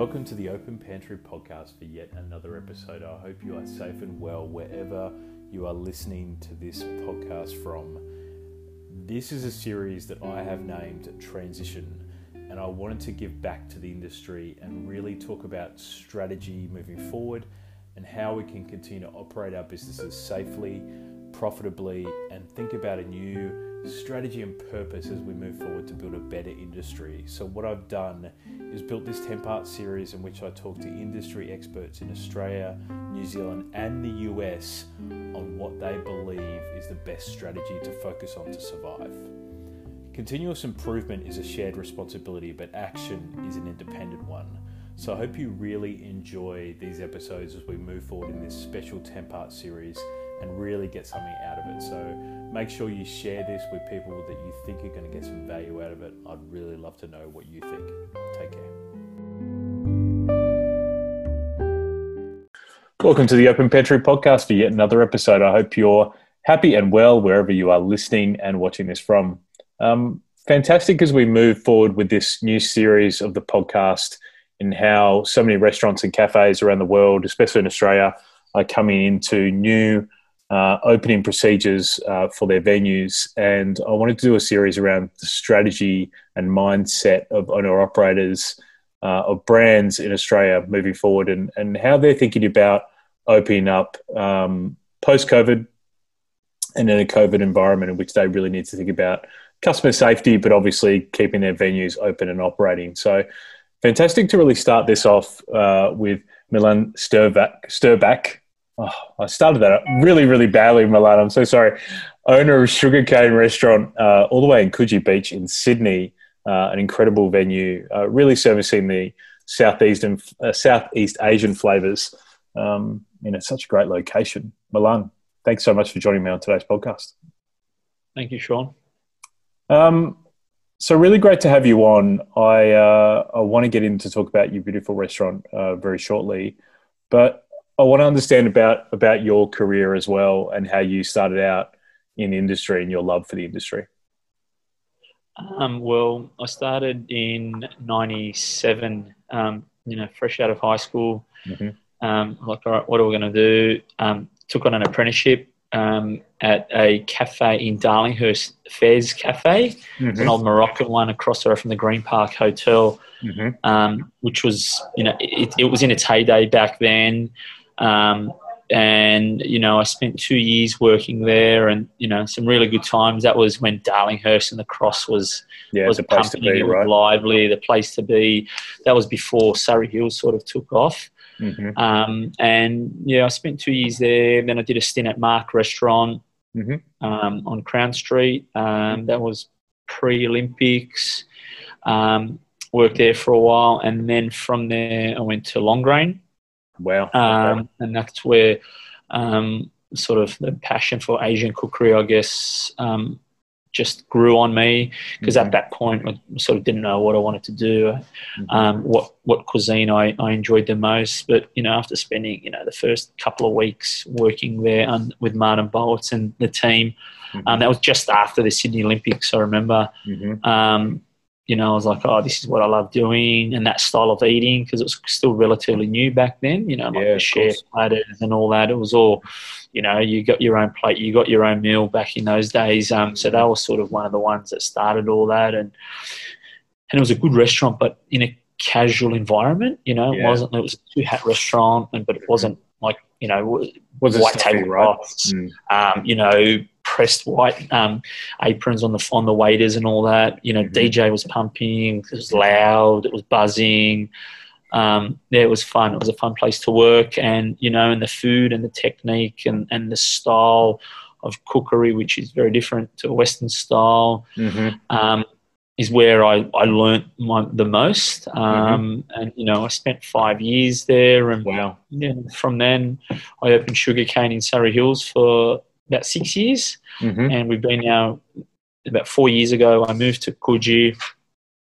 Welcome to the Open Pantry podcast for yet another episode. I hope you are safe and well wherever you are listening to this podcast from. This is a series that I have named Transition, and I wanted to give back to the industry and really talk about strategy moving forward and how we can continue to operate our businesses safely, profitably, and think about a new strategy and purpose as we move forward to build a better industry. So what I've done is built this 10-part series in which I talk to industry experts in Australia, New Zealand and the US on what they believe is the best strategy to focus on to survive. Continuous improvement is a shared responsibility, but action is an independent one. So I hope you really enjoy these episodes as we move forward in this special 10-part series and really get something out of it. So make sure you share this with people that you think are going to get some value out of it. I'd really love to know what you think. Take care. Welcome to the Open Pantry podcast for yet another episode. I hope you're happy and well wherever you are listening and watching this from. Fantastic as we move forward with this new series of the podcast and how so many restaurants and cafes around the world, especially in Australia, are coming into new opening procedures for their venues. And I wanted to do a series around the strategy and mindset of owner-operators of brands in Australia moving forward and how they're thinking about opening up post-COVID and in a COVID environment in which they really need to think about customer safety, but obviously keeping their venues open and operating. So fantastic to really start this off with Milan Strbac. Oh, I started that up really badly, Milan. I'm so sorry. Owner of Sugarcane Restaurant, all the way in Coogee Beach in Sydney, an incredible venue, really servicing the Southeast Asian flavours. It's such a great location. Milan, thanks so much for joining me on today's podcast. Thank you, Sean. So really great to have you on. I want to get in to talk about your beautiful restaurant very shortly, but I want to understand about your career as well and how you started out in the industry and your love for the industry. Well, I started in 97, fresh out of high school. Mm-hmm. All right, what are we going to do? Took on an apprenticeship at a cafe in Darlinghurst, Fez Cafe, mm-hmm. an old Moroccan one across the road from the Green Park Hotel, mm-hmm. Which was, it was in its heyday back then. I spent 2 years working there and, some really good times. That was when Darlinghurst and the Cross was a company, right? Lively, the place to be. That was before Surrey Hills sort of took off. Mm-hmm. I spent 2 years there. Then I did a stint at Mark Restaurant, mm-hmm. On Crown Street. That was pre-Olympics. Worked there for a while. And then from there, I went to Longrain. Wow. And that's where sort of the passion for Asian cookery, I guess, just grew on me because mm-hmm. at that point I sort of didn't know what I wanted to do, mm-hmm. what cuisine I enjoyed the most. But, after spending, the first couple of weeks working there with Martin Boltz and the team, mm-hmm. That was just after the Sydney Olympics, I remember. Mm-hmm. I was like, oh, this is what I love doing, and that style of eating, because it was still relatively new back then, the share platters and all that. It was all, you got your own plate, you got your own meal back in those days. So that was sort of one of the ones that started all that. And it was a good restaurant, but in a casual environment, it was a two-hat restaurant, but it wasn't like, was white tablecloths, right? Pressed white aprons on the waiters and all that. Mm-hmm. DJ was pumping. It was loud. It was buzzing. It was fun. It was a fun place to work, and and the food and the technique and the style of cookery, which is very different to Western style, mm-hmm. Is where I learnt the most. Mm-hmm. And I spent 5 years there, and wow. From then I opened Sugarcane in Surrey Hills for about 6 years, mm-hmm. and we've been now about 4 years ago. I moved to Coogee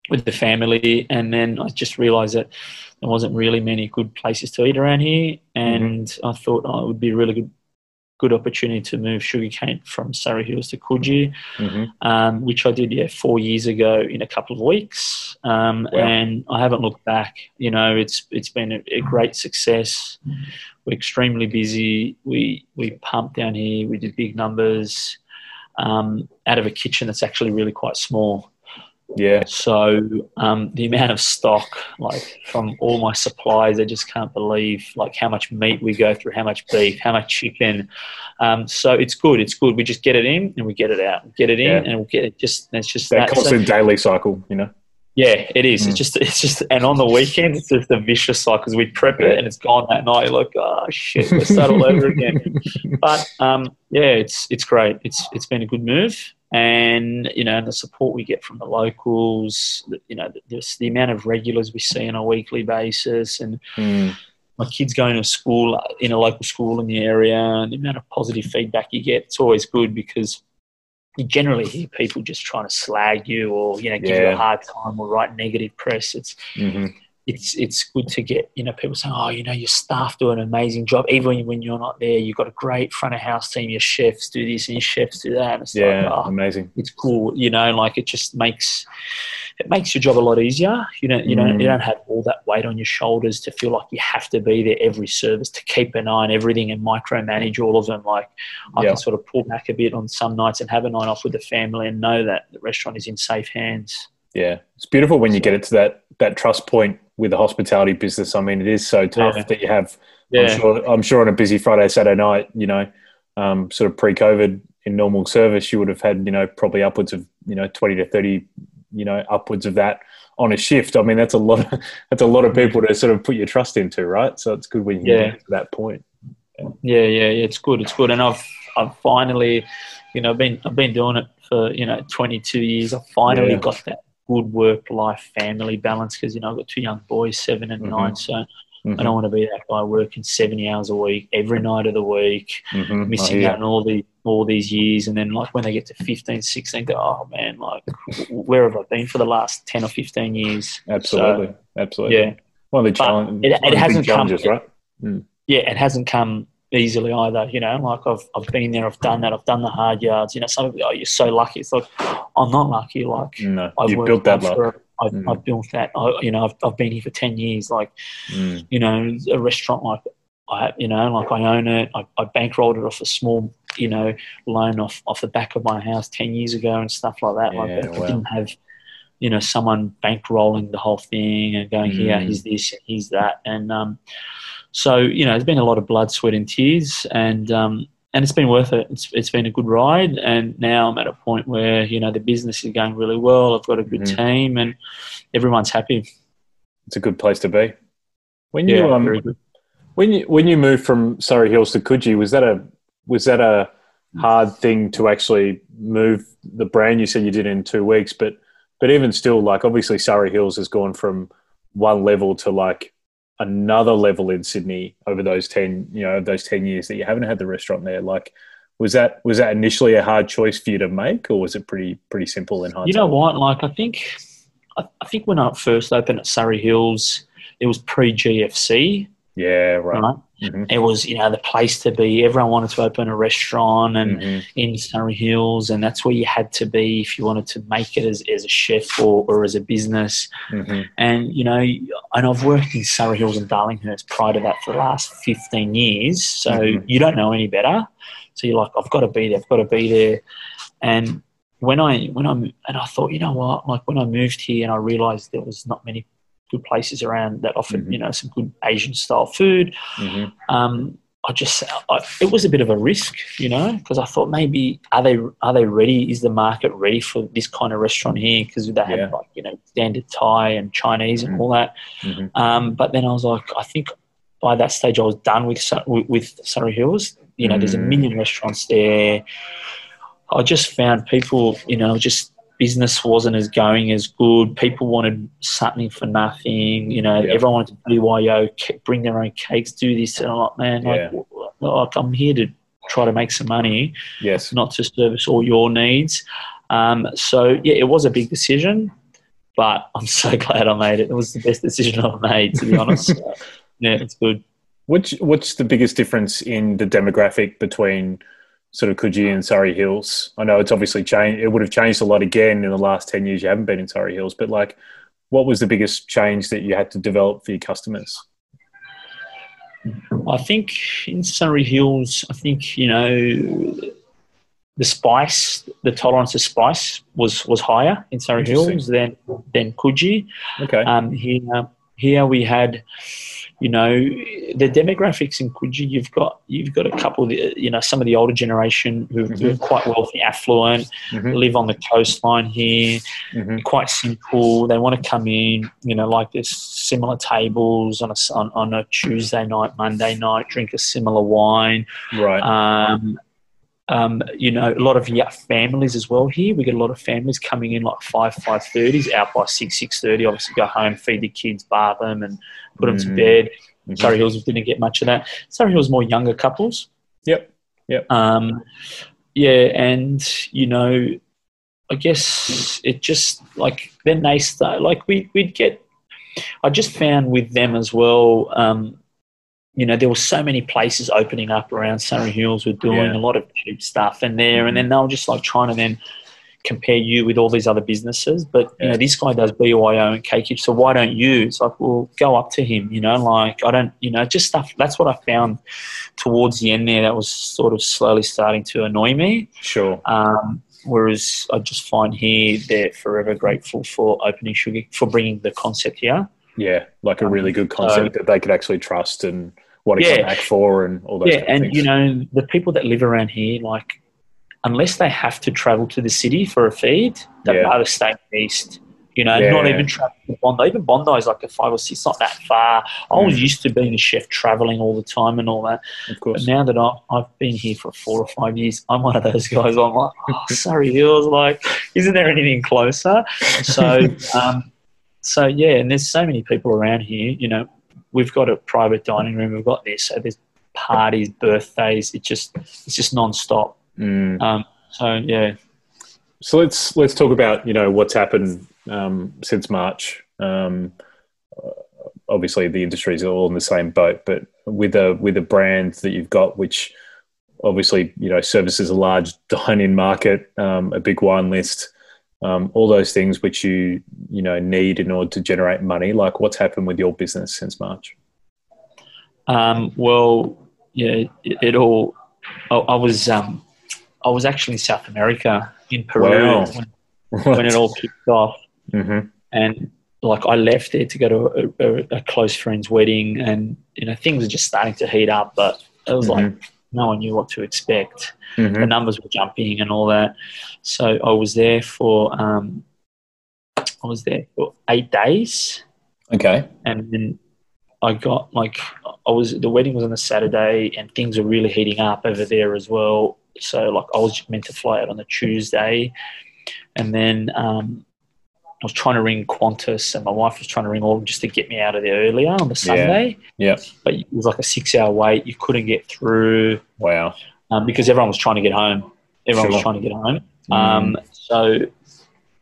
with the family, and then I just realised that there wasn't really many good places to eat around here, and mm-hmm. I thought it would be a really good good opportunity to move sugarcane from Surry Hills to Coogee, which I did 4 years ago in a couple of weeks, and I haven't looked back. You know, it's been a great success. We're extremely busy. We pumped down here. We did big numbers out of a kitchen that's actually really quite small. Yeah. So the amount of stock, like from all my suppliers, I just can't believe like how much meat we go through, how much beef, how much chicken. So it's good. It's good. We just get it in and we get it out. Get it in and we'll get it. Just it's just that constant daily cycle, you know. Yeah, it is. It's just, and on the weekend, it's just a vicious cycle because we prep it and it's gone that night. You're like, oh shit, we'll start all over again. But it's great. It's been a good move. And, you know, the support we get from the locals, you know, the amount of regulars we see on a weekly basis, and my kids going to school in a local school in the area, and the amount of positive feedback you get, it's always good because you generally hear people just trying to slag you or, you know, give you a hard time or write negative press. It's good to get, you know, people saying, oh, you know, your staff do an amazing job. Even when you're not there, you've got a great front of house team. Your chefs do this and your chefs do that. And it's amazing. It's cool. You know, like it just makes your job a lot easier. You don't have all that weight on your shoulders to feel like you have to be there every service to keep an eye on everything and micromanage all of them. Like I can sort of pull back a bit on some nights and have a night off with the family and know that the restaurant is in safe hands. Yeah. It's beautiful when you get it to that trust point with the hospitality business. I mean, it is so tough that you have, I'm sure on a busy Friday, Saturday night, you know, sort of pre-COVID in normal service, you would have had, you know, probably upwards of, you know, 20 to 30, you know, upwards of that on a shift. I mean, that's a lot of people to sort of put your trust into, right? So it's good when you get to that point. Yeah. It's good. And I've finally, you know, I've been doing it for, you know, 22 years. I finally got that good work-life family balance because, you know, I've got two young boys, 7 and 9, so I don't want to be that guy working 70 hours a week every night of the week, missing out on all these years. And then, like, when they get to 15, 16, go, oh, man, like, where have I been for the last 10 or 15 years? Absolutely. Yeah. One of the challenges, right? Yeah, it hasn't come easily either, you know, like I've been there, I've done that, I've done the hard yards, you know, some people, oh, you're so lucky. It's like, I'm not lucky. Like I've built that luck. I've built that, you know, I've been here for 10 years. Like, you know, a restaurant like I, you know, like I own it. I bankrolled it off a small, you know, loan off the back of my house 10 years ago and stuff like that. Like I didn't have, you know, someone bankrolling the whole thing and going, here, here's this, here's that. And, so, you know, there's been a lot of blood, sweat and tears and it's been worth it. It's been a good ride, and now I'm at a point where, you know, the business is going really well. I've got a good team and everyone's happy. It's a good place to be. When you very good. When you moved from Surry Hills to Coogee, was that a hard thing to actually move the brand? You said you did it in 2 weeks, but even still, like obviously Surry Hills has gone from one level to like another level in Sydney over those 10 years that you haven't had the restaurant there. Like, was that initially a hard choice for you to make, or was it pretty simple in hindsight? You know what? Like, I think when I first opened at Surry Hills, it was pre-GFC. Yeah, right. It was, you know, the place to be. Everyone wanted to open a restaurant and in Surry Hills, and that's where you had to be if you wanted to make it as a chef or as a business. And, you know, and I've worked in Surry Hills and Darlinghurst prior to that for the last 15 years, so you don't know any better. So you're like, I've got to be there. And I thought, you know what, like when I moved here and I realised there was not many good places around that offered, you know, some good Asian-style food. It was a bit of a risk, you know, because I thought maybe are they ready? Is the market ready for this kind of restaurant here? Because they had like, you know, standard Thai and Chinese and all that. But then I was like, I think by that stage I was done with Surry Hills. You know, there's a million restaurants there. I just found people, you know, just business wasn't as going as good. People wanted something for nothing. You know, everyone wanted to BYO, bring their own cakes, do this. And I'm like, man, like I'm here to try to make some money, not to service all your needs. So, yeah, it was a big decision, but I'm so glad I made it. It was the best decision I've made, to be honest. So, yeah, it's good. What's the biggest difference in the demographic between sort of Coogee and Surrey Hills? I know it's obviously changed. It would have changed a lot again in the last 10 years. You haven't been in Surrey Hills, but like, what was the biggest change that you had to develop for your customers? I think in Surrey Hills, you know, the spice, the tolerance of spice was higher in Surrey Hills than Coogee. Okay. Here we had, you know, the demographics in Coogee. You've got a couple of the, you know, some of the older generation who are quite wealthy, affluent, live on the coastline here, quite simple. They want to come in, you know, like there's similar tables on a Tuesday night, Monday night, drink a similar wine, right? You know, a lot of families as well here. We get a lot of families coming in like 5:30s, out by 6:30. Obviously, go home, feed the kids, bath them, and put them to bed. Surrey Hills didn't get much of that. Surrey Hills more younger couples. Yep. Yeah, and you know, I guess it just like then they start like we'd get. I just found with them as well. You know, there were so many places opening up around Surrey Hills. We're doing a lot of cheap stuff in there, and then they'll just like trying to then compare you with all these other businesses. But you know, this guy does BYO and KQ, so why don't you? It's like, well, go up to him. You know, like I don't, you know, just stuff. That's what I found towards the end there. That was sort of slowly starting to annoy me. Sure. Whereas I just find here they're forever grateful for opening Sugar, for bringing the concept here. Yeah, like a really good concept that they could actually trust and want to come back for and all those kind of things. You know, the people that live around here, like, unless they have to travel to the city for a feed, they'd rather stay east, you know, not even travel to Bondi. Even Bondi is like a 5 or 6, not that far. I was used to being a chef travelling all the time and all that. Of course. But now that I've been here for 4 or 5 years, I'm one of those guys. I'm like, oh, Surrey Hills, like, isn't there anything closer? So, yeah, and there's so many people around here. You know, we've got a private dining room. We've got this. So there's parties, birthdays. It's just nonstop. So let's talk about, you know, what's happened since March. Obviously, the industry's all in the same boat, but with a brand that you've got, which obviously, you know, services a large dine-in market, a big wine list. All those things which you know need in order to generate money. Like, what's happened with your business since March? Well, yeah, it all. I was actually in South America in Peru when it all kicked off, and like I left there to go to a close friend's wedding, and you know things were just starting to heat up, but it was like. No one knew what to expect. The numbers were jumping and all that. So I was there for 8 days. Okay. And then I got like the wedding was on a Saturday and things were really heating up over there as well. So like I was meant to fly out on a Tuesday, and then I was trying to ring Qantas and my wife was trying to ring all of them just to get me out of there earlier on the Sunday. Yeah. But it was like a 6-hour wait. You couldn't get through. Wow. Because everyone was trying to get home. So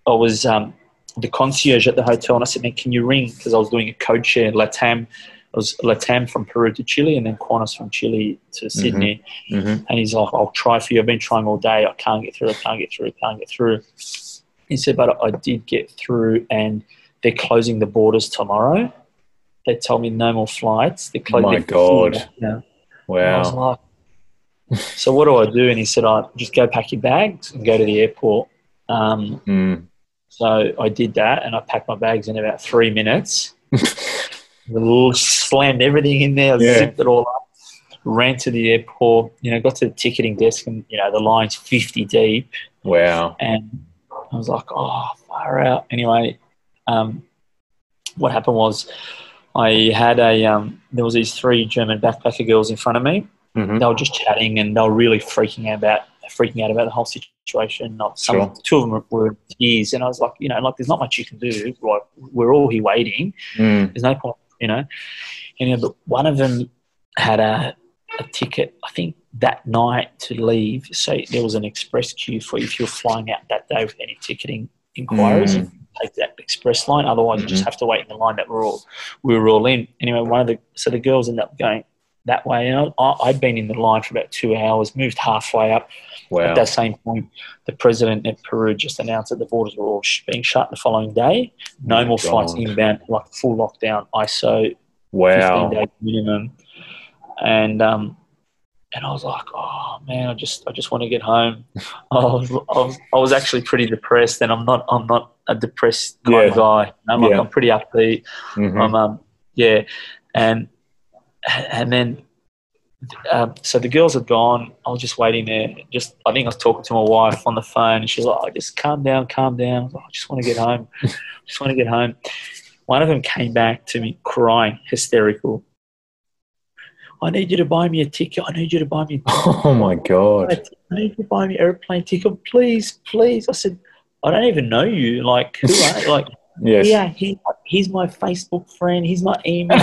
I was the concierge at the hotel, and I said, man, can you ring? Because I was doing a code share, Latam. It was Latam from Peru to Chile and then Qantas from Chile to Sydney. And he's like, I'll try for you. I've been trying all day. I can't get through. He said, but I did get through, and they're closing the borders tomorrow. They told me no more flights. They're closing. My God. Yeah. Wow. And I was like, so what do I do? And he said, I just go pack your bags and go to the airport. So I did that, and I packed my bags in about 3 minutes. Slammed everything in there, zipped it all up, ran to the airport, you know, got to the ticketing desk, and, you know, the line's 50 deep. Wow. And I was like, oh, far out. Anyway, what happened was I had there was these 3 German backpacker girls in front of me. They were just chatting, and they were really freaking out about the whole situation. Two of them were in tears, and I was like, you know, like there's not much you can do. Like we're all here waiting. There's no point, you know. And you know, but one of them had a ticket, I think, that night to leave. So there was an express queue for if you're flying out that day with any ticketing inquiries, take that express line. Otherwise, you just have to wait in the line that we were all in. Anyway, so the girls ended up going that way. And I'd been in the line for about 2 hours, moved halfway up. Wow. At that same point, the president of Peru just announced that the borders were all being shut the following day. No more flights inbound, like full lockdown, ISO, 15 days minimum. And I was like, oh man, I just want to get home. I was actually pretty depressed, and I'm not a depressed kind of guy. I'm pretty upbeat. Mm-hmm. And then the girls had gone. I was just waiting there. I think I was talking to my wife on the phone, and she's like, oh, just calm down. I was like, I just want to get home. One of them came back to me crying, hysterical. I need you to buy me a ticket. Oh, my God. I need you to buy me an airplane ticket. Please, please. I said, I don't even know you. Like, who are you? Like, yes. Yeah, he's my Facebook friend. He's my email.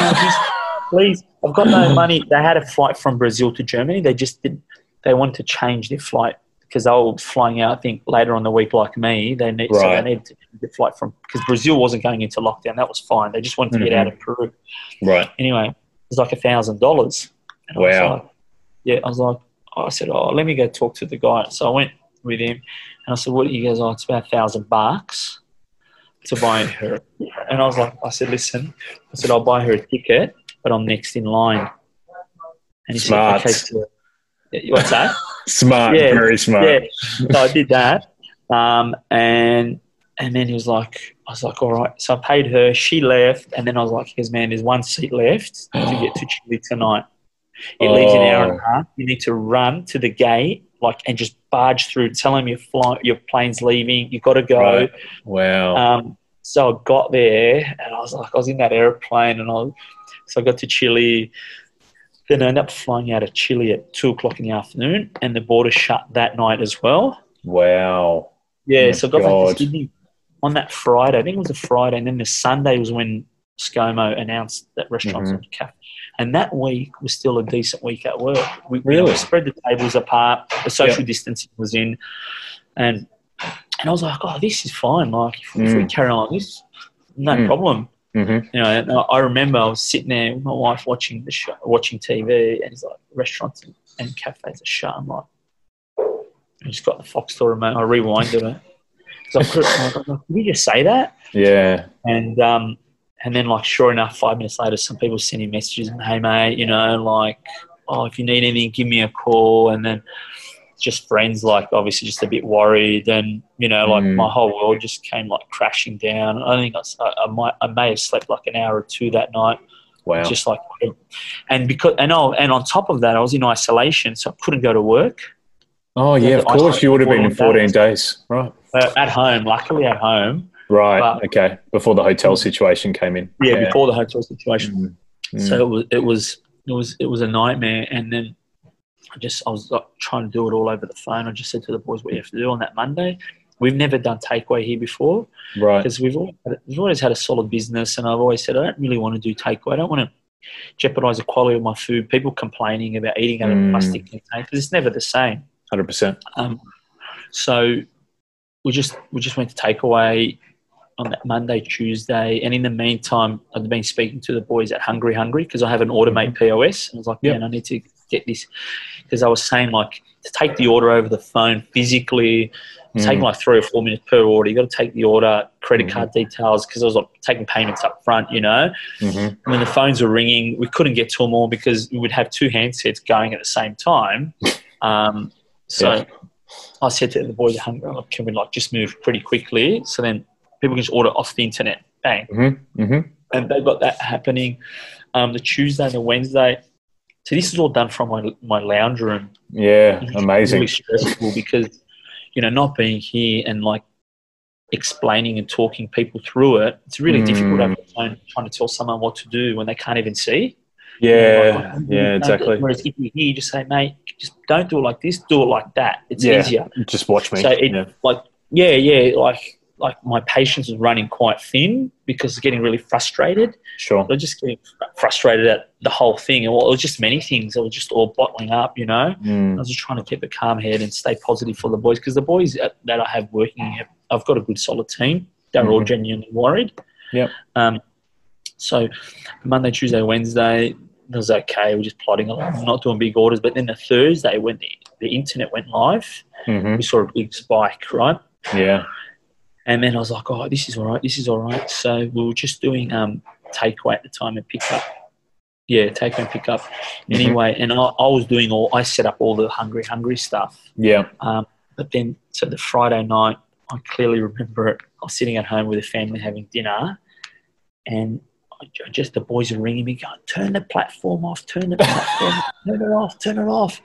Please, I've got no money. They had a flight from Brazil to Germany. They just didn't. They wanted to change their flight because they were flying out, I think, later on the week like me. So they needed to change their flight because Brazil wasn't going into lockdown. That was fine. They just wanted to get out of Peru. Right. Anyway. It was like $1,000. Wow. I said, let me go talk to the guy. So I went with him and I said, what? He goes, it's about $1,000 to buy her. And I said, listen, I'll buy her a ticket, but I'm next in line. And he smart. Said, okay, what's that? Smart, yeah, very smart. Yeah. So I did that. And then he was like, I was like, all right. So I paid her. She left. And then I was like, yes, man, there's one seat left to get to Chile tonight. It leaves an hour and a half. You need to run to the gate and just barge through, tell them your plane's leaving. You've got to go. Right. Wow. So I got there and I was in that airplane. So I got to Chile. Then I ended up flying out of Chile at 2:00 in the afternoon, and the border shut that night as well. Wow. Yeah. Oh, so I got back to Sydney on that Friday. I think it was a Friday, and then the Sunday was when ScoMo announced that restaurants would cafe. And that week was still a decent week at work. We spread the tables apart. The social distancing was in, and I was like, oh, this is fine. Like if we carry on, this no problem. Mm-hmm. You know, and I remember I was sitting there with my wife watching the show, watching TV, and it's like restaurants and cafes are shut. I'm like, I just got the Fox store remote. I rewinded it. Did you just say that? Yeah. And then sure enough, 5 minutes later, some people sending messages and, hey, mate, if you need anything, give me a call. And then just friends, obviously just a bit worried. And, my whole world just came, crashing down. I think I may have slept, an hour or two that night. Wow. Just, and on top of that, I was in isolation, so I couldn't go to work. Oh, yeah, of course. You would have been in 14 days. Right. At home, luckily at home. Right, but, okay, before the hotel situation came in. Yeah, before the hotel situation. Mm. So it was a nightmare. And then I was trying to do it all over the phone. I just said to the boys, what do you have to do on that Monday? We've never done takeaway here before. Right. Because we've always had a solid business, and I've always said I don't really want to do takeaway. I don't want to jeopardise the quality of my food. People complaining about eating out of plastic containers. It's never the same. 100%. So we just went to takeaway on that Monday, Tuesday, and in the meantime, I've been speaking to the boys at Hungry Hungry because I have an automate POS. And I was like, man, I need to get this because I was saying to take the order over the phone physically, it's taking 3 or 4 minutes per order. You got to take the order, credit card details, because I was taking payments up front, Mm-hmm. When the phones were ringing, we couldn't get to them all because we would have two handsets going at the same time. So. I said to the boys, can we just move pretty quickly so then people can just order off the internet, bang. Mm-hmm. Mm-hmm. And they've got that happening the Tuesday and the Wednesday. So this is all done from my lounge room. Yeah, amazing. Really stressful because, not being here and explaining and talking people through it, it's really difficult over the phone trying to tell someone what to do when they can't even see. Yeah, exactly. Whereas if you're here, you just say, mate, just don't do it like this, do it like that. It's easier. Just watch me. So my patience was running quite thin because I was getting really frustrated. Sure. I was just getting frustrated at the whole thing. It was just many things. It was just all bottling up, I was just trying to keep a calm head and stay positive for the boys because the boys that I have working, I've got a good solid team. They're all genuinely worried. Yeah. So Monday, Tuesday, Wednesday, it was okay. We're just plodding along, not doing big orders. But then the Thursday when the internet went live, we saw a big spike, right? Yeah. And then I was like, oh, this is all right. This is all right. So we were just doing takeaway at the time and pick up. Yeah, takeaway and pick up. Anyway, and I was doing all, I set up all the Hungry Hungry stuff. Yeah. But then, so the Friday night, I clearly remember it. I was sitting at home with the family having dinner, and the boys are ringing me going, turn the platform off, turn it off.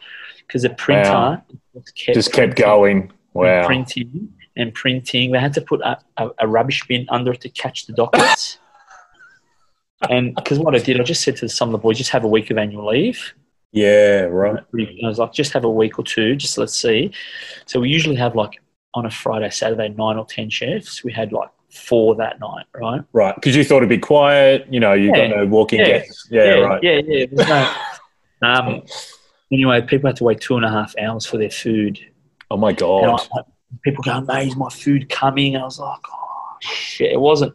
Because the printer just kept going. Wow. Printing. They had to put a rubbish bin under it to catch the dockets. And because what I did, I just said to some of the boys, just have a week of annual leave. Yeah, right. And I was like, just have a week or two, just let's see. So we usually have like on a Friday, Saturday, 9 or 10 chefs. We had like 4 that night, right? Right, because you thought it'd be quiet. You know, you've got no walking guests. Yeah, right. No, anyway, people had to wait 2.5 hours for their food. Oh, my God. People going, mate, is my food coming? And I was like, oh, shit, it wasn't.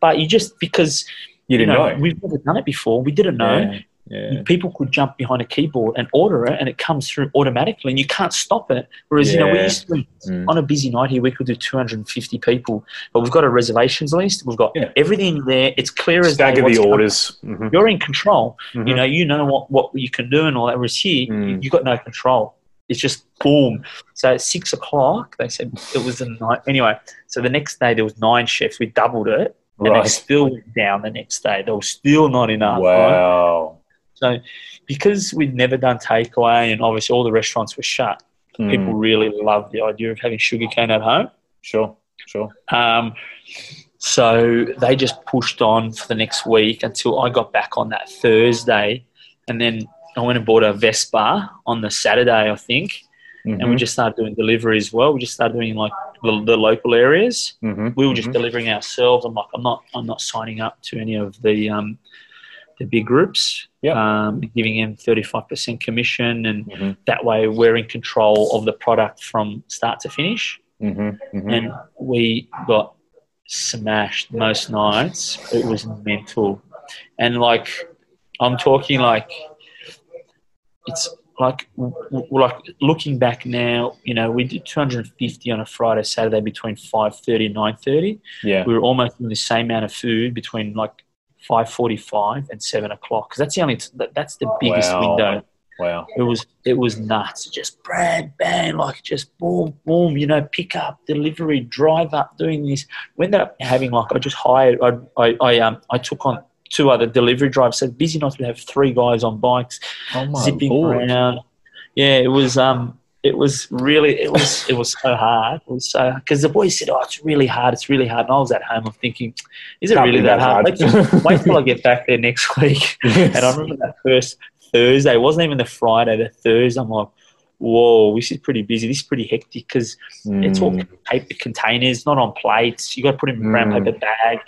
But you just, because, you didn't know. We've never done it before. We didn't know. Yeah. People could jump behind a keyboard and order it, and it comes through automatically, and you can't stop it. Whereas, you know, we used to, on a busy night here, we could do 250 people, but we've got a reservations list. We've got everything there. It's clear as day. Stagger the orders. You're in control. You know what you can do and all that. Whereas here, you've got no control. It's just boom. So at 6 o'clock, they said it was the night. Anyway, so the next day there was 9 chefs. We doubled it, and they still went down the next day. There was still not enough. Wow. Right? So because we'd never done takeaway and obviously all the restaurants were shut, people really loved the idea of having sugarcane at home. Sure. So they just pushed on for the next week until I got back on that Thursday, and then I went and bought a Vespa on the Saturday, I think, and we just started doing delivery as well. We just started doing like the local areas. We were just delivering ourselves. I'm like, I'm not signing up to any of the big groups, giving them 35% commission, and that way we're in control of the product from start to finish. And we got smashed most nights. It was mental. And like, I'm talking like, it's like looking back now, you know, we did 250 on a Friday, Saturday between 5:30 and 9:30. Yeah. We were almost in the same amount of food between like 5:45 and 7 o'clock, because that's the only that's the biggest window. Wow, it was nuts. Just bang, like just boom. You know, pick up, delivery, drive up, doing this. We ended up having like I took on 2 other delivery drivers. So busy nights we have 3 guys on bikes, zipping around. Yeah, it was so hard. It was so, because the boys said, "Oh, it's really hard. It's really hard." And I was at home. I'm thinking, "Is it really that hard?" Wait till I get back there next week. Yes. And I remember that first Thursday. It wasn't even the Friday. The Thursday, I'm like, "Whoa, this is pretty busy. This is pretty hectic," because it's all paper containers, not on plates. You got to put it in a brown paper bag.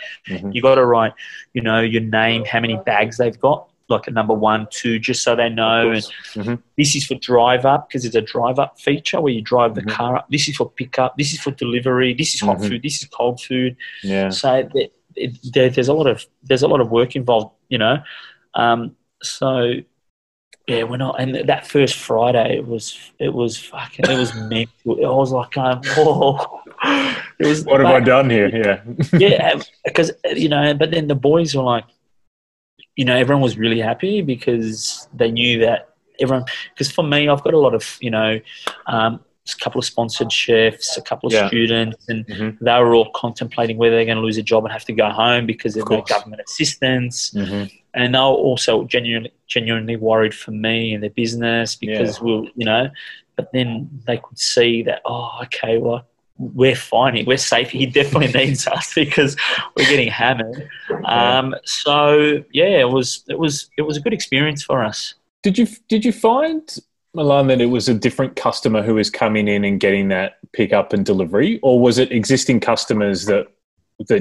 You got to write, you know, your name, how many bags they've got. Like a number 1, 2, just so they know. And this is for drive up, because it's a drive up feature where you drive the car up. This is for pick up. This is for delivery. This is hot food. This is cold food. Yeah. So there's a lot of work involved, you know. So yeah, we're not. And that first Friday, it was mental. I was like, whoa. It was. What have I done here? Yeah. Yeah, because you know. But then the boys were like, you know, everyone was really happy because they knew that everyone – because for me, I've got a lot of, you know, a couple of sponsored chefs, a couple of students, and they were all contemplating whether they're going to lose a job and have to go home because there's no government assistance. And they were also genuinely worried for me and their business because we'll, you know, but then they could see that, oh, okay, well, we're fine. We're safe. He definitely needs us because we're getting hammered. So yeah, it was a good experience for us. Did you find, Milan, that it was a different customer who was coming in and getting that pickup and delivery, or was it existing customers that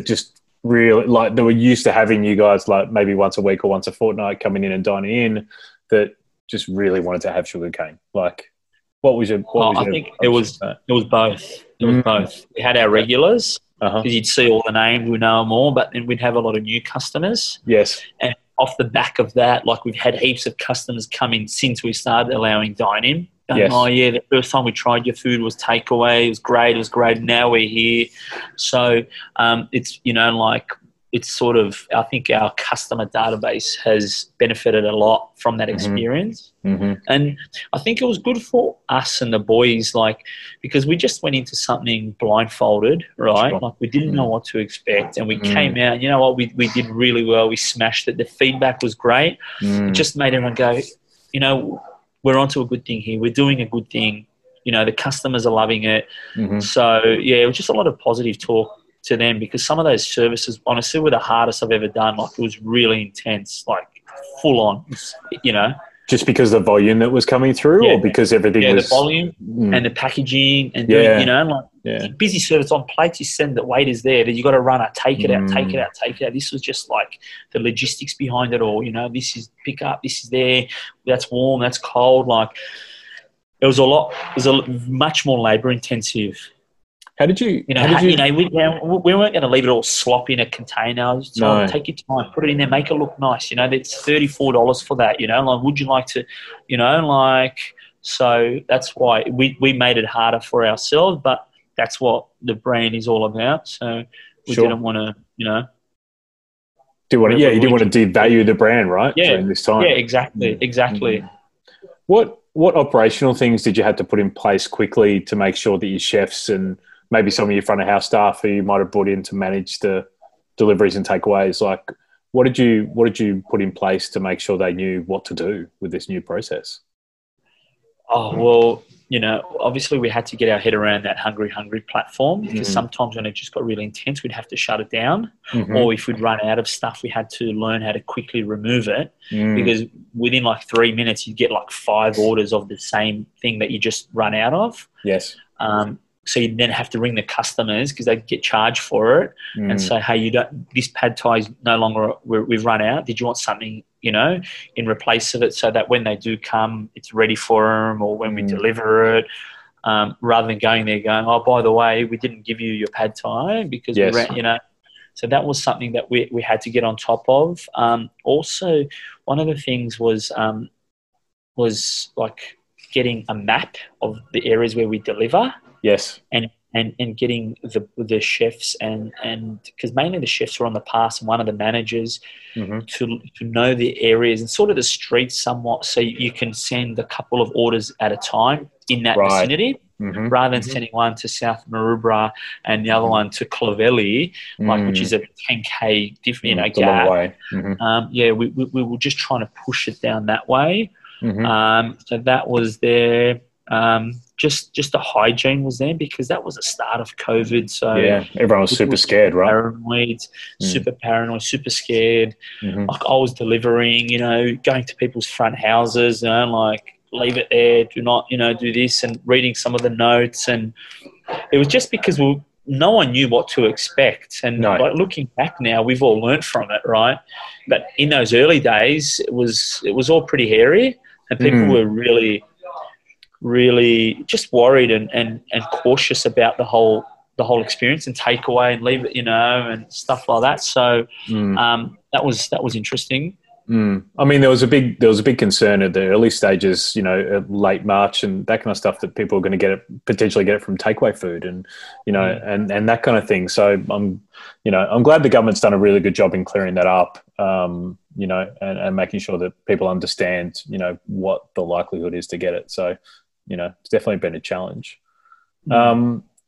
just really like they were used to having you guys like maybe once a week or once a fortnight coming in and dining in that just really wanted to have sugarcane? Like, what was your? I think it was both. Both. We had our regulars because you'd see all the names, we know them all, but then we'd have a lot of new customers. Yes. And off the back of that, like, we've had heaps of customers come in since we started allowing dine-in. Yes. Oh, yeah, the first time we tried your food was takeaway. It was great. It was great. Now we're here. So it's, you know, like, it's sort of, I think our customer database has benefited a lot from that experience. Mm-hmm. And I think it was good for us and the boys, like, because we just went into something blindfolded, right? Sure. Like, we didn't know what to expect, and we came out, you know what, we did really well. We smashed it. The feedback was great. It just made everyone go, you know, we're onto a good thing here. We're doing a good thing. You know, the customers are loving it. Mm-hmm. So, yeah, it was just a lot of positive talk to them, because some of those services, honestly, were the hardest I've ever done. Like, it was really intense, like full on, you know. Just because the volume that was coming through, or because everything was... Yeah, the volume and the packaging and, doing, you know, like busy service on plates. You send the waiters there, that you got to run out, take it out, take it out, take it out. This was just like the logistics behind it all, you know. This is pick up, this is there, that's warm, that's cold. Like, it was a lot, it was much more labour intensive. How did you... we weren't going to leave it all sloppy in a container. So take your time, put it in there, make it look nice. You know, that's $34 for that, you know. Like, would you like to, you know, like... So that's why we made it harder for ourselves, but that's what the brand is all about. So we didn't want to, you know... you didn't want to devalue the brand, right? Yeah. During this time. Yeah, exactly, exactly. Mm-hmm. What operational things did you have to put in place quickly to make sure that your chefs and... maybe some of your front of house staff who you might have brought in to manage the deliveries and takeaways, like, what did you put in place to make sure they knew what to do with this new process? Oh, well, you know, obviously we had to get our head around that Hungry Hungry platform, because sometimes when it just got really intense, we'd have to shut it down, or if we'd run out of stuff, we had to learn how to quickly remove it, because within like 3 minutes you'd get like 5 orders of the same thing that you just run out of. Yes. So you then have to ring the customers, because they get charged for it, and say, hey, you don't, this pad thai is no longer, we've run out. Did you want something, you know, in replace of it, so that when they do come, it's ready for them, or when we deliver it, rather than going there going, oh, by the way, we didn't give you your pad thai because, we ran, you know. So that was something that we had to get on top of. Also, one of the things was like getting a map of the areas where we deliver. Yes. And getting the chefs and because mainly the chefs were on the pass and one of the managers to know the areas and sort of the streets somewhat, so you can send a couple of orders at a time in that vicinity rather than sending one to South Maroubra and the other one to Clovelly, like, which is a 10K different, you know, gap. We were just trying to push it down that way. So that was there. Just the hygiene was there, because that was the start of COVID. So yeah, everyone was super scared, right? Super paranoid, super scared. Like, I was delivering, you know, going to people's front houses, you know, like, leave it there, do not, you know, do this, and reading some of the notes. And it was just because no one knew what to expect. And like, looking back now, we've all learned from it, right? But in those early days, it was all pretty hairy, and people were really just worried and cautious about the whole experience and takeaway and leave it, you know, and stuff like that. So that was interesting. I mean, there was a big concern at the early stages, you know, late March and that kind of stuff, that people are going to potentially get it from takeaway food and, you know, and that kind of thing. So I'm glad the government's done a really good job in clearing that up, you know, and making sure that people understand, you know, what the likelihood is to get it. So, you know, it's definitely been a challenge.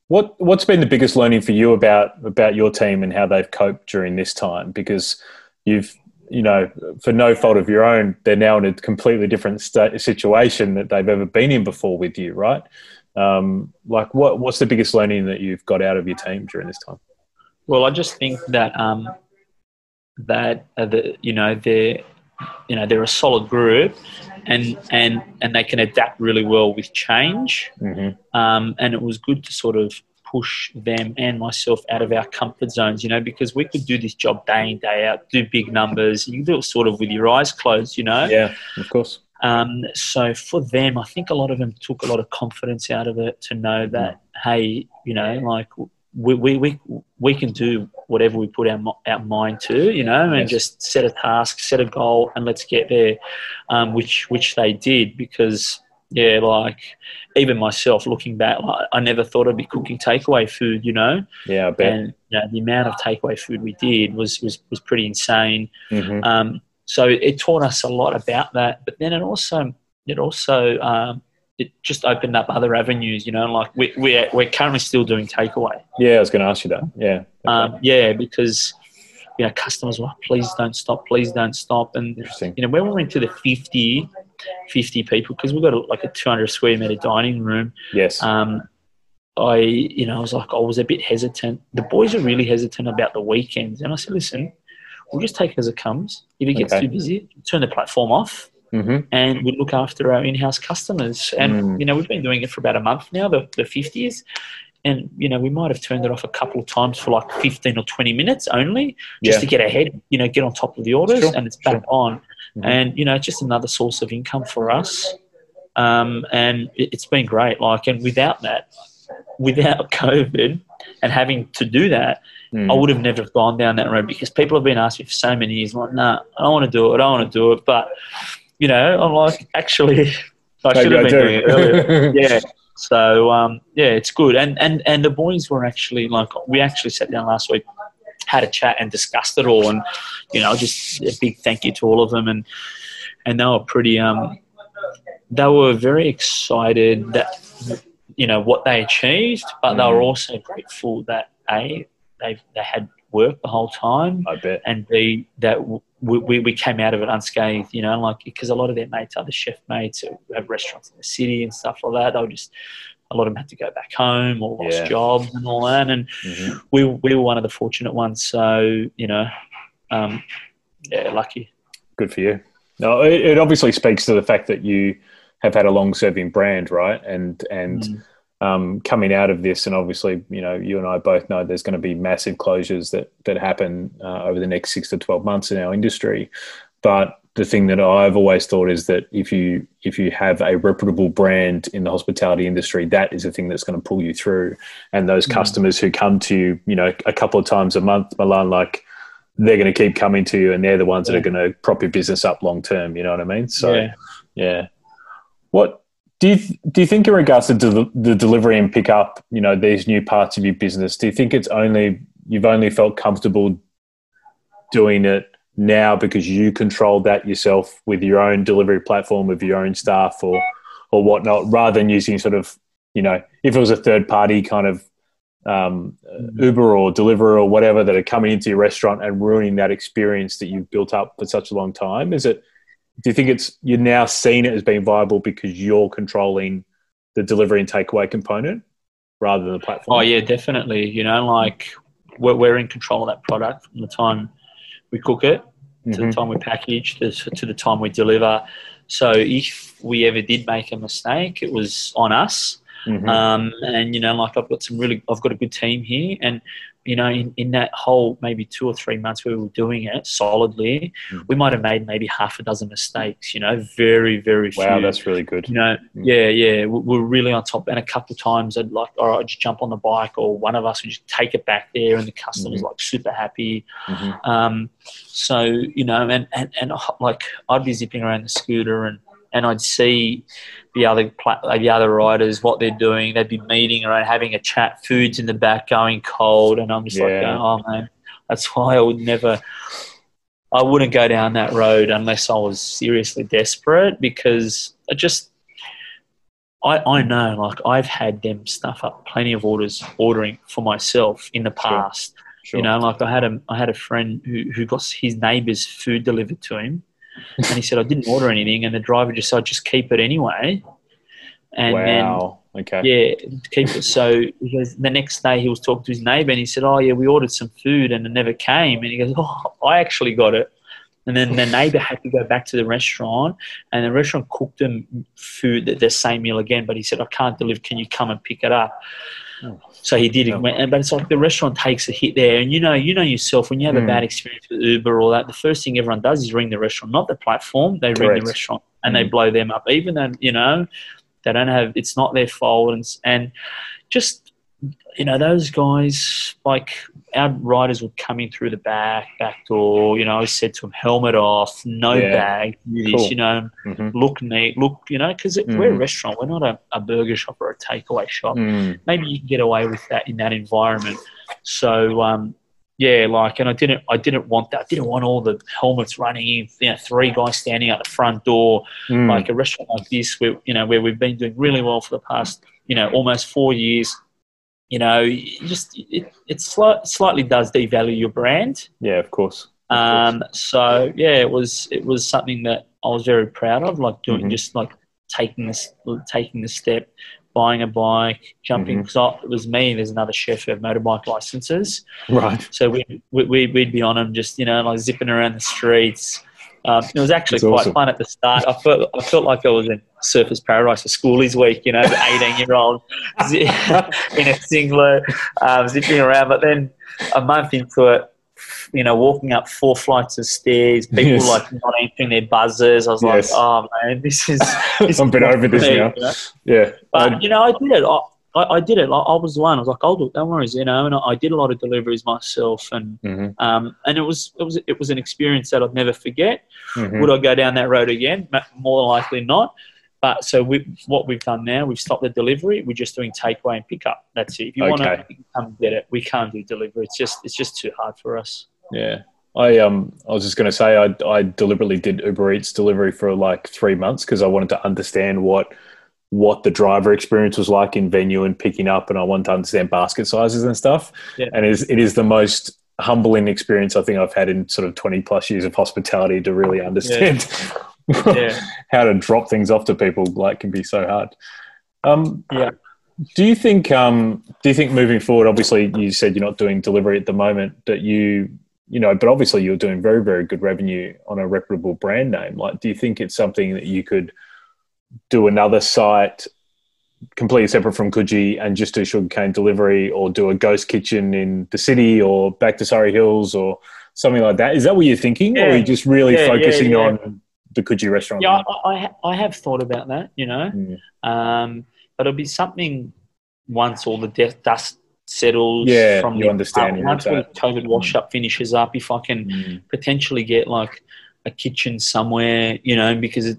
What's been the biggest learning for you about your team and how they've coped during this time? Because you've, you know, for no fault of your own, they're now in a completely different situation that they've ever been in before with you, right? Like, what's the biggest learning that you've got out of your team during this time? Well, I just think that they're a solid group, and they can adapt really well with change. And it was good to sort of push them and myself out of our comfort zones, you know, because we could do this job day in, day out, do big numbers. You can do it sort of with your eyes closed, you know. Yeah, of course. So for them, I think a lot of them took a lot of confidence out of it, to know that, hey, you know, like, we can do whatever we put our mind to, you know, and just set a task, set a goal, and let's get there, which they did. Because yeah, like even myself looking back, like, I never thought I'd be cooking takeaway food, you know. Yeah, I bet. And you know, the amount of takeaway food we did was pretty insane. Mm-hmm. So it taught us a lot about that, but then it just opened up other avenues, you know, like we're currently still doing takeaway. Yeah, I was going to ask you that. Yeah. Okay. Yeah, because, you know, customers were like, please don't stop, please don't stop. And, you know, when we went to the 50 people, because we've got a 200 square metre dining room. Yes. I was like, I was a bit hesitant. The boys are really hesitant about the weekends. And I said, listen, we'll just take it as it comes. If it gets too busy, turn the platform off. Mm-hmm. And we look after our in-house customers. And, you know, we've been doing it for about a month now, the 50s. And, you know, we might have turned it off a couple of times for like 15 or 20 minutes only just to get ahead, you know, get on top of the orders and it's back on. Mm-hmm. And, you know, it's just another source of income for us. And it's been great. Like, and without that, without COVID and having to do that, I would have never gone down that road because people have been asking me for so many years. I'm like, nah, I don't want to do it. But, you know, I'm like, actually, I should have been doing it earlier. Yeah. So, yeah, it's good. And the boys were actually like, we actually sat down last week, had a chat and discussed it all. And, you know, just a big thank you to all of them. And they were pretty, they were very excited that, you know, what they achieved, but they were also grateful that, A, they had work the whole time. I bet. And B, that we came out of it unscathed, you know, like, because a lot of their mates, other chef mates at restaurants in the city and stuff like that, they were just, a lot of them had to go back home or lost jobs and all that. And we were one of the fortunate ones. So, you know, yeah, lucky. Good for you. No, it obviously speaks to the fact that you have had a long-serving brand, right? And coming out of this, and obviously, you know, you and I both know there's going to be massive closures that happen over the next 6 to 12 months in our industry. But the thing that I've always thought is that if you have a reputable brand in the hospitality industry, that is the thing that's going to pull you through. And those customers who come to you, you know, a couple of times a month, Milan, like, they're going to keep coming to you, and they're the ones that are going to prop your business up long term. You know what I mean? So, yeah. What do you think in regards to the delivery and pick up, you know, these new parts of your business, do you think it's only, you've only felt comfortable doing it now because you control that yourself with your own delivery platform, with your own staff or whatnot, rather than using sort of, you know, if it was a third party kind of Uber or Deliveroo or whatever that are coming into your restaurant and ruining that experience that you've built up for such a long time? Do you think you're now seeing it as being viable because you're controlling the delivery and takeaway component rather than the platform? Oh, yeah, definitely. You know, like we're in control of that product from the time we cook it to the time we package to the time we deliver. So if we ever did make a mistake, it was on us. And, you know, like I've got a good team here, and, you know, in that whole maybe 2 or 3 months where we were doing it solidly, we might have made maybe half a dozen mistakes, you know, very, very few. Wow, that's really good. You know, yeah, we're really on top. And a couple of times I'd like, all right, just jump on the bike, or one of us would just take it back there, and the customer's like super happy. So, you know, and like I'd be zipping around the scooter and I'd see the other riders, what they're doing. They'd be meeting around, having a chat, food's in the back, going cold. And I'm just like, oh, man, that's why I wouldn't go down that road unless I was seriously desperate, because I know, like, I've had them stuff up plenty of ordering for myself in the past. Sure. You know, like I had a friend who got his neighbour's food delivered to him. And he said, I didn't order anything, and the driver just said, just keep it anyway. And then, yeah, keep it. So he goes, the next day he was talking to his neighbour, and he said, oh, yeah, we ordered some food and it never came. And he goes, oh, I actually got it. And then the neighbour had to go back to the restaurant, and the restaurant cooked them food, the same meal again. But he said, I can't deliver. Can you come and pick it up? Oh. So he did. But it's like the restaurant takes a hit there, and you know yourself, when you have a bad experience with Uber or that, the first thing everyone does is ring the restaurant, not the platform. They ring the restaurant and they blow them up, even though, you know, they don't have. It's not their fault, and just you know, those guys, like our riders would come in through the back door, you know, I said to them, helmet off, no bag, cool. You know, look neat, look, you know, because we're a restaurant, we're not a burger shop or a takeaway shop. Maybe you can get away with that in that environment. So, yeah, like, and I didn't want that. I didn't want all the helmets running in, you know, three guys standing at the front door, like a restaurant like this, where, you know, where we've been doing really well for the past, you know, almost 4 years. You know, it slightly does devalue your brand. Yeah, of course. So yeah, it was something that I was very proud of, like doing just like taking the step, buying a bike, jumping. Because it was me. And there's another chef who have motorbike licenses. Right. So we'd be on them, just, you know, like zipping around the streets. It was actually quite fun at the start. I felt like I was in Surfers Paradise for Schoolies Week, you know, the 18-year-old in a singlet, zipping around. But then a month into it, you know, walking up 4 flights of stairs, people like not answering their buzzers. I was like, oh, man, this is... This I've been over this now. You know? Yeah. But, you know, I did it. I did it. I was the one. I was like, I'll do it. Don't worry, you know. And I did a lot of deliveries myself, and and it was an experience that I'd never forget. Would I go down that road again? More likely not. But so what we've done now, we've stopped the delivery. We're just doing takeaway and pickup. That's it. If you want to come get it, we can't do delivery. It's just too hard for us. Yeah. I was just going to say I deliberately did Uber Eats delivery for like 3 months because I wanted to understand what the driver experience was like in venue and picking up, and I wanted to understand basket sizes and stuff. Yeah. And it is the most humbling experience I think I've had in sort of 20 plus years of hospitality to really understand how to drop things off to people, like, can be so hard. Do you think moving forward, obviously you said you're not doing delivery at the moment, that you know, but obviously you're doing very, very good revenue on a reputable brand name. Like, do you think it's something that you could do another site completely separate from Coogee and just do sugarcane delivery, or do a ghost kitchen in the city, or back to Surrey Hills, or something like that? Is that what you're thinking, or are you just really focusing on the Coogee restaurant? Yeah, I have thought about that, you know. But it'll be something once all the dust settles from the understanding. Once the COVID wash up finishes up, if I can potentially get like a kitchen somewhere, you know, because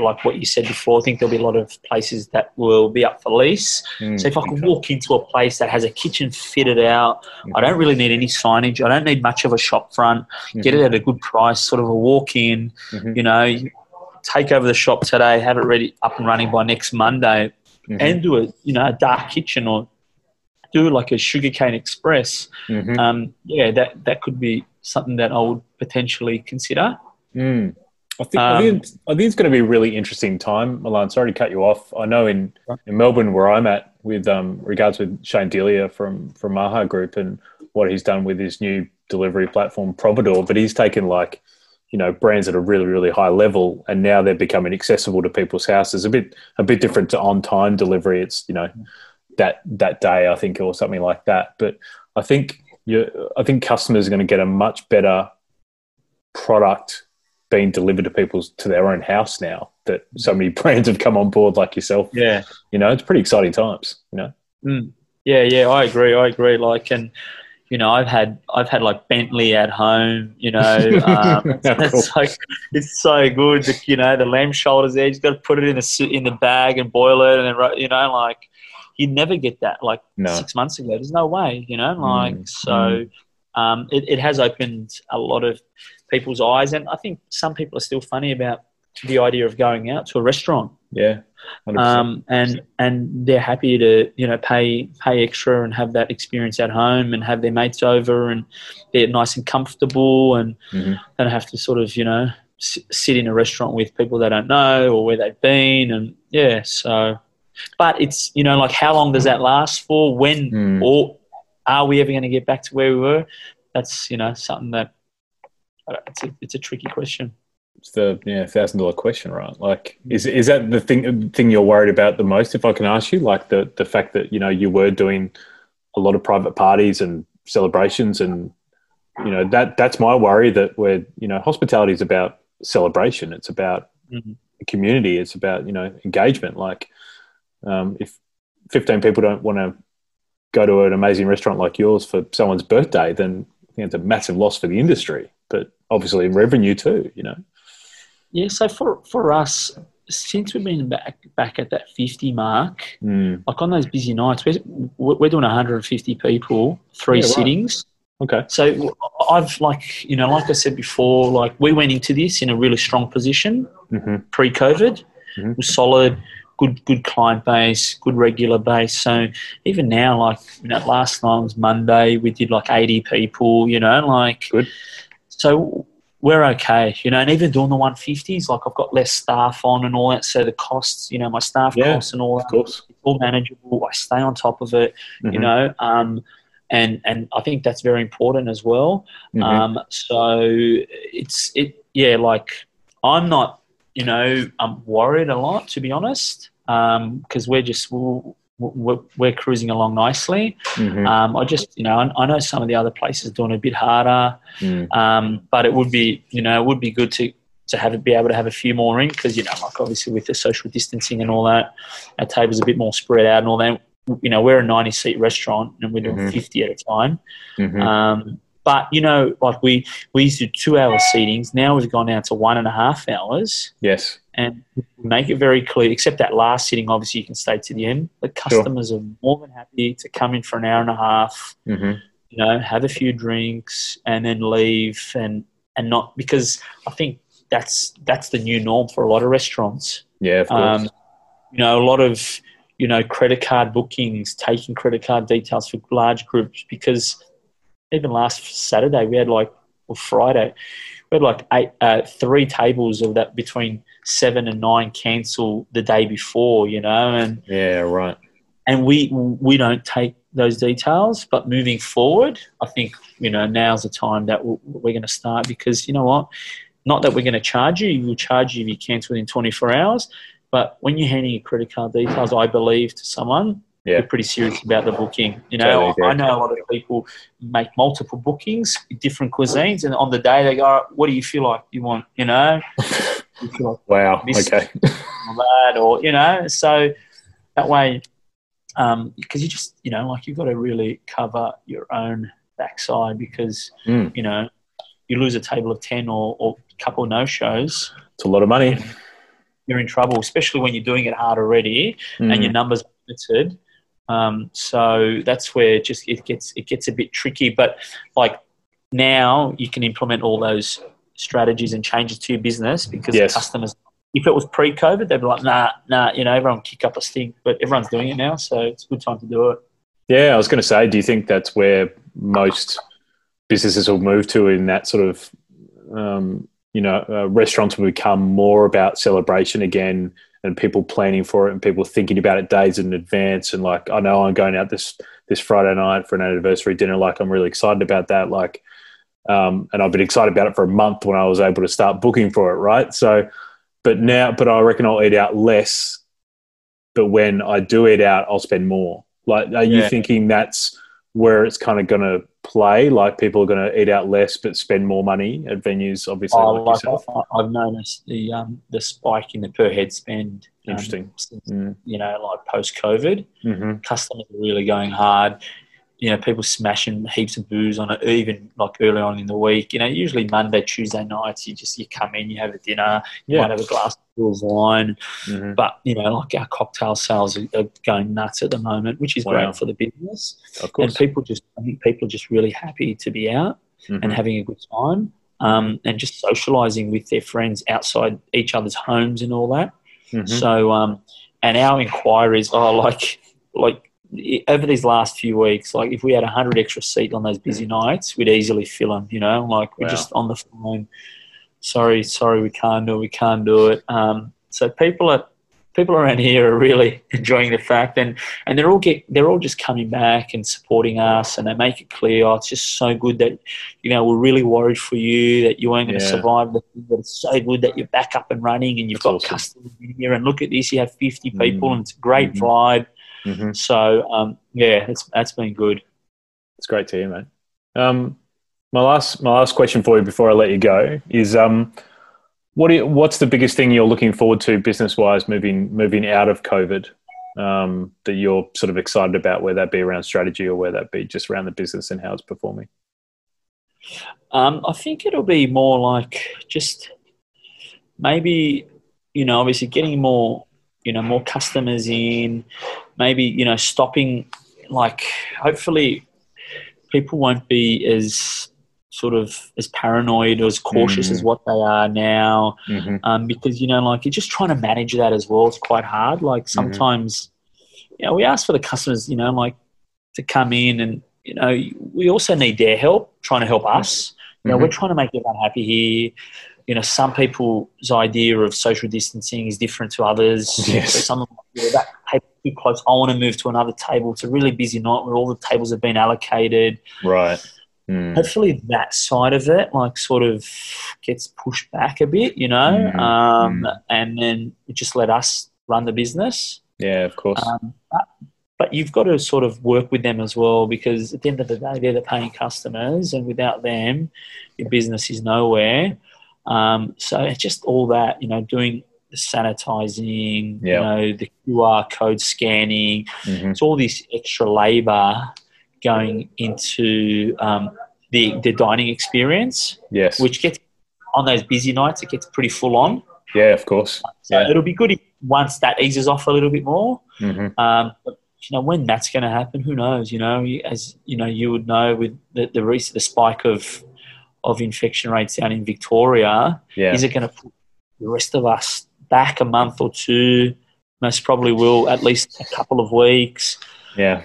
like what you said before, I think there'll be a lot of places that will be up for lease. So if I can walk into a place that has a kitchen fitted out, I don't really need any signage. I don't need much of a shop front. Get it at a good price, sort of a walk-in, you know, take over the shop today, have it ready, up and running by next Monday, and do a, you know, a dark kitchen, or do like a Sugarcane Express. That could be something that I would potentially consider. I think it's going to be a really interesting time, Milan. Sorry to cut you off. I know in Melbourne, where I'm at, with regards with Shane Delia from Maha Group and what he's done with his new delivery platform, Providor, but he's taken, like, you know, brands at a really, really high level, and now they're becoming accessible to people's houses. A bit different to on-time delivery. It's, you know, that day, I think, or something like that. But I think customers are going to get a much better product being delivered to their own house now that so many brands have come on board, like yourself. Yeah, you know, it's pretty exciting times. You know. Yeah, I agree. Like, and you know, I've had like Bentley at home. You know, it's so good. You know, the lamb shoulders there. You just got to put it in the bag and boil it, and then, you know, like, you never get that, like, 6 months ago. There's no way, you know, like, it has opened a lot of people's eyes. And I think some people are still funny about the idea of going out to a restaurant. Yeah. 100%. And they're happy to, you know, pay extra and have that experience at home and have their mates over, and they're nice and comfortable, and don't have to sort of, you know, sit in a restaurant with people they don't know or where they've been. And yeah, so... But it's, you know, like, how long does that last for? When or are we ever going to get back to where we were? That's, you know, something that it's a tricky question. It's the $1,000 question, right? Like, is that the thing you're worried about the most? If I can ask you, like, the fact that, you know, you were doing a lot of private parties and celebrations, and, you know, that's my worry, that we're, you know, hospitality is about celebration. It's about community. It's about, you know, engagement. Like, if 15 people don't want to go to an amazing restaurant like yours for someone's birthday, then it's a massive loss for the industry, but obviously in revenue too, you know? Yeah, so for us, since we've been back at that 50 mark, like on those busy nights, we're doing 150 people, three sittings. Okay. So I've like I said before, like we went into this in a really strong position pre-COVID, was solid, good client base, good regular base. So even now, like last night was Monday, we did like 80 people, Good. So we're okay, and even doing the 150s, like I've got less staff on and all that. So the costs, my staff costs and all that, it's all manageable. I stay on top of it, and I think that's very important as well. So I'm not, I'm worried a lot, to be honest, because we're cruising along nicely. I just, I know some of the other places are doing it a bit harder, but it would be, it would be good to be able to have a few more in because, like obviously with the social distancing and all that, our table's a bit more spread out and all that. We're a 90-seat restaurant and we're doing 50 at a time. But, like we used to do 2-hour seatings. Now we've gone down to 1.5 hours. Yes. And we make it very clear, except that last sitting, obviously you can stay to the end. The customers are more than happy to come in for 1.5 hours, have a few drinks and then leave and not, because I think that's the new norm for a lot of restaurants. Yeah, of course. A lot of, credit card bookings, taking credit card details for large groups because even last Saturday we had Friday, we had three tables of that between 7 and 9 cancel the day before, and yeah, right. And we don't take those details, but moving forward, I think, now's the time that we're going to start because you know what, not that we're going to charge you, we'll charge you if you cancel within 24 hours, but when you're handing your credit card details, I believe, to someone, you're pretty serious about the booking. I know a lot of people make multiple bookings, different cuisines, and on the day they go, all right, what do you feel like you want, You feel like wow, okay. Or, so that way, because you just, you've got to really cover your own backside because, you lose a table of 10 or a couple of no-shows. It's a lot of money. You're in trouble, especially when you're doing it hard already and your numbers are limited. So that's where just it gets a bit tricky. But like now you can implement all those strategies and changes to your business because the customers, if it was pre-COVID, they'd be like, nah, everyone kick up a stink. But everyone's doing it now, so it's a good time to do it. Yeah, I was going to say, do you think that's where most businesses will move to in that sort of, restaurants will become more about celebration again and people planning for it and people thinking about it days in advance and like, I know I'm going out this Friday night for an anniversary dinner, like I'm really excited about that, like and I've been excited about it for a month when I was able to start booking for it, right? So but I reckon I'll eat out less, but when I do eat out I'll spend more. Like are you thinking that's where it's kind of going to play, like people are going to eat out less but spend more money at venues, obviously? I've noticed the spike in the per head spend. Interesting. Since, like post-COVID, customers are really going hard. People smashing heaps of booze on it, even like early on in the week. Usually Monday, Tuesday nights, you come in, you have a dinner, you might have a glass of wine. But, like our cocktail sales are going nuts at the moment, which is great for the business. Of course. And I think people are just really happy to be out and having a good time and just socialising with their friends outside each other's homes and all that. So, and our inquiries are like, over these last few weeks, like if we had 100 extra seats on those busy nights, we'd easily fill them, we're just on the phone. Sorry, we can't do it. So people around here are really enjoying the fact and they're all just coming back and supporting us and they make it clear, it's just so good that, we're really worried for you that you weren't going to survive the thing, but it's so good that you're back up and running and you've got customers in here and look at this, you have 50 people and it's a great vibe. So, that's been good. It's great to hear, mate. My last question for you before I let you go is, what's the biggest thing you're looking forward to business-wise moving out of COVID? that you're sort of excited about, whether that be around strategy or whether that be just around the business and how it's performing? I think it'll be more like just maybe, obviously getting more, more customers in, maybe, stopping, like, hopefully people won't be as sort of as paranoid or as cautious as what they are now, because, like, you're just trying to manage that as well. It's quite hard. Like, sometimes, we ask for the customers, like, to come in, and, we also need their help, trying to help us. We're trying to make everyone happy here. Some people's idea of social distancing is different to others. Yes. So some of them, that table's too close. I want to move to another table. It's a really busy night where all the tables have been allocated. Right. Hopefully that side of it, like, sort of gets pushed back a bit, and then it just let us run the business. Yeah, of course. But you've got to sort of work with them as well, because at the end of the day, they're the paying customers, and without them, your business is nowhere. So it's just all that, doing the sanitizing, the QR code scanning. It's all this extra labor going into the dining experience. Yes. Which gets, on those busy nights, it gets pretty full on. Yeah, of course. So it'll be good if, once that eases off a little bit more. But, when that's going to happen, who knows? As you know, you would know with the spike of infection rates down in Victoria, is it going to put the rest of us back a month or two? Most probably will, at least a couple of weeks. Yeah,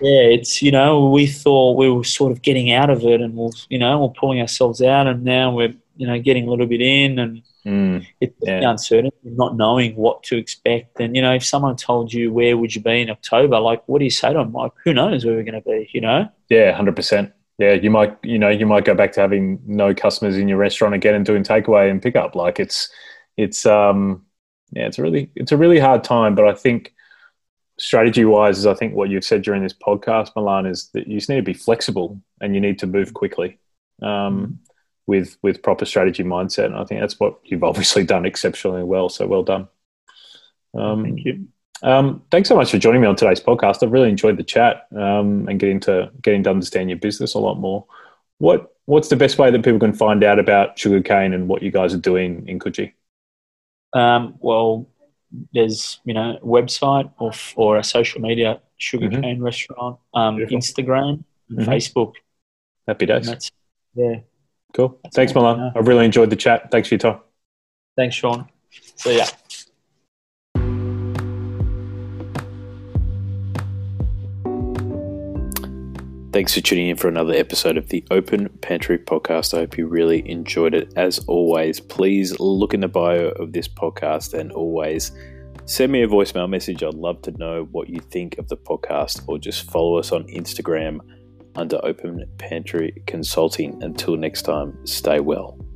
it's, we thought we were sort of getting out of it, and we're pulling ourselves out, and now we're, getting a little bit in, and it's the uncertainty, not knowing what to expect. And, if someone told you where would you be in October, like, what do you say to them? Like, who knows where we're going to be, Yeah, 100%. Yeah, you might go back to having no customers in your restaurant again and doing takeaway and pickup. Like, it's a really hard time. But I think strategy wise, I think what you've said during this podcast, Milan, is that you just need to be flexible and you need to move quickly with proper strategy mindset. And I think that's what you've obviously done exceptionally well. So well done. Thank you. Thanks so much for joining me on today's podcast. I've really enjoyed the chat and getting to understand your business a lot more. What's the best way that people can find out about Sugarcane and what you guys are doing in Coogee? Well, there's a website or a social media, Sugarcane Restaurant, Instagram, and Facebook. Happy days. Yeah. Cool. Thanks, Milan. I've really enjoyed the chat. Thanks for your time. Thanks, Sean. See ya. Thanks for tuning in for another episode of the Open Pantry podcast. I hope you really enjoyed it. As always, please look in the bio of this podcast and always send me a voicemail message. I'd love to know what you think of the podcast, or just follow us on Instagram under Open Pantry Consulting. Until next time, stay well.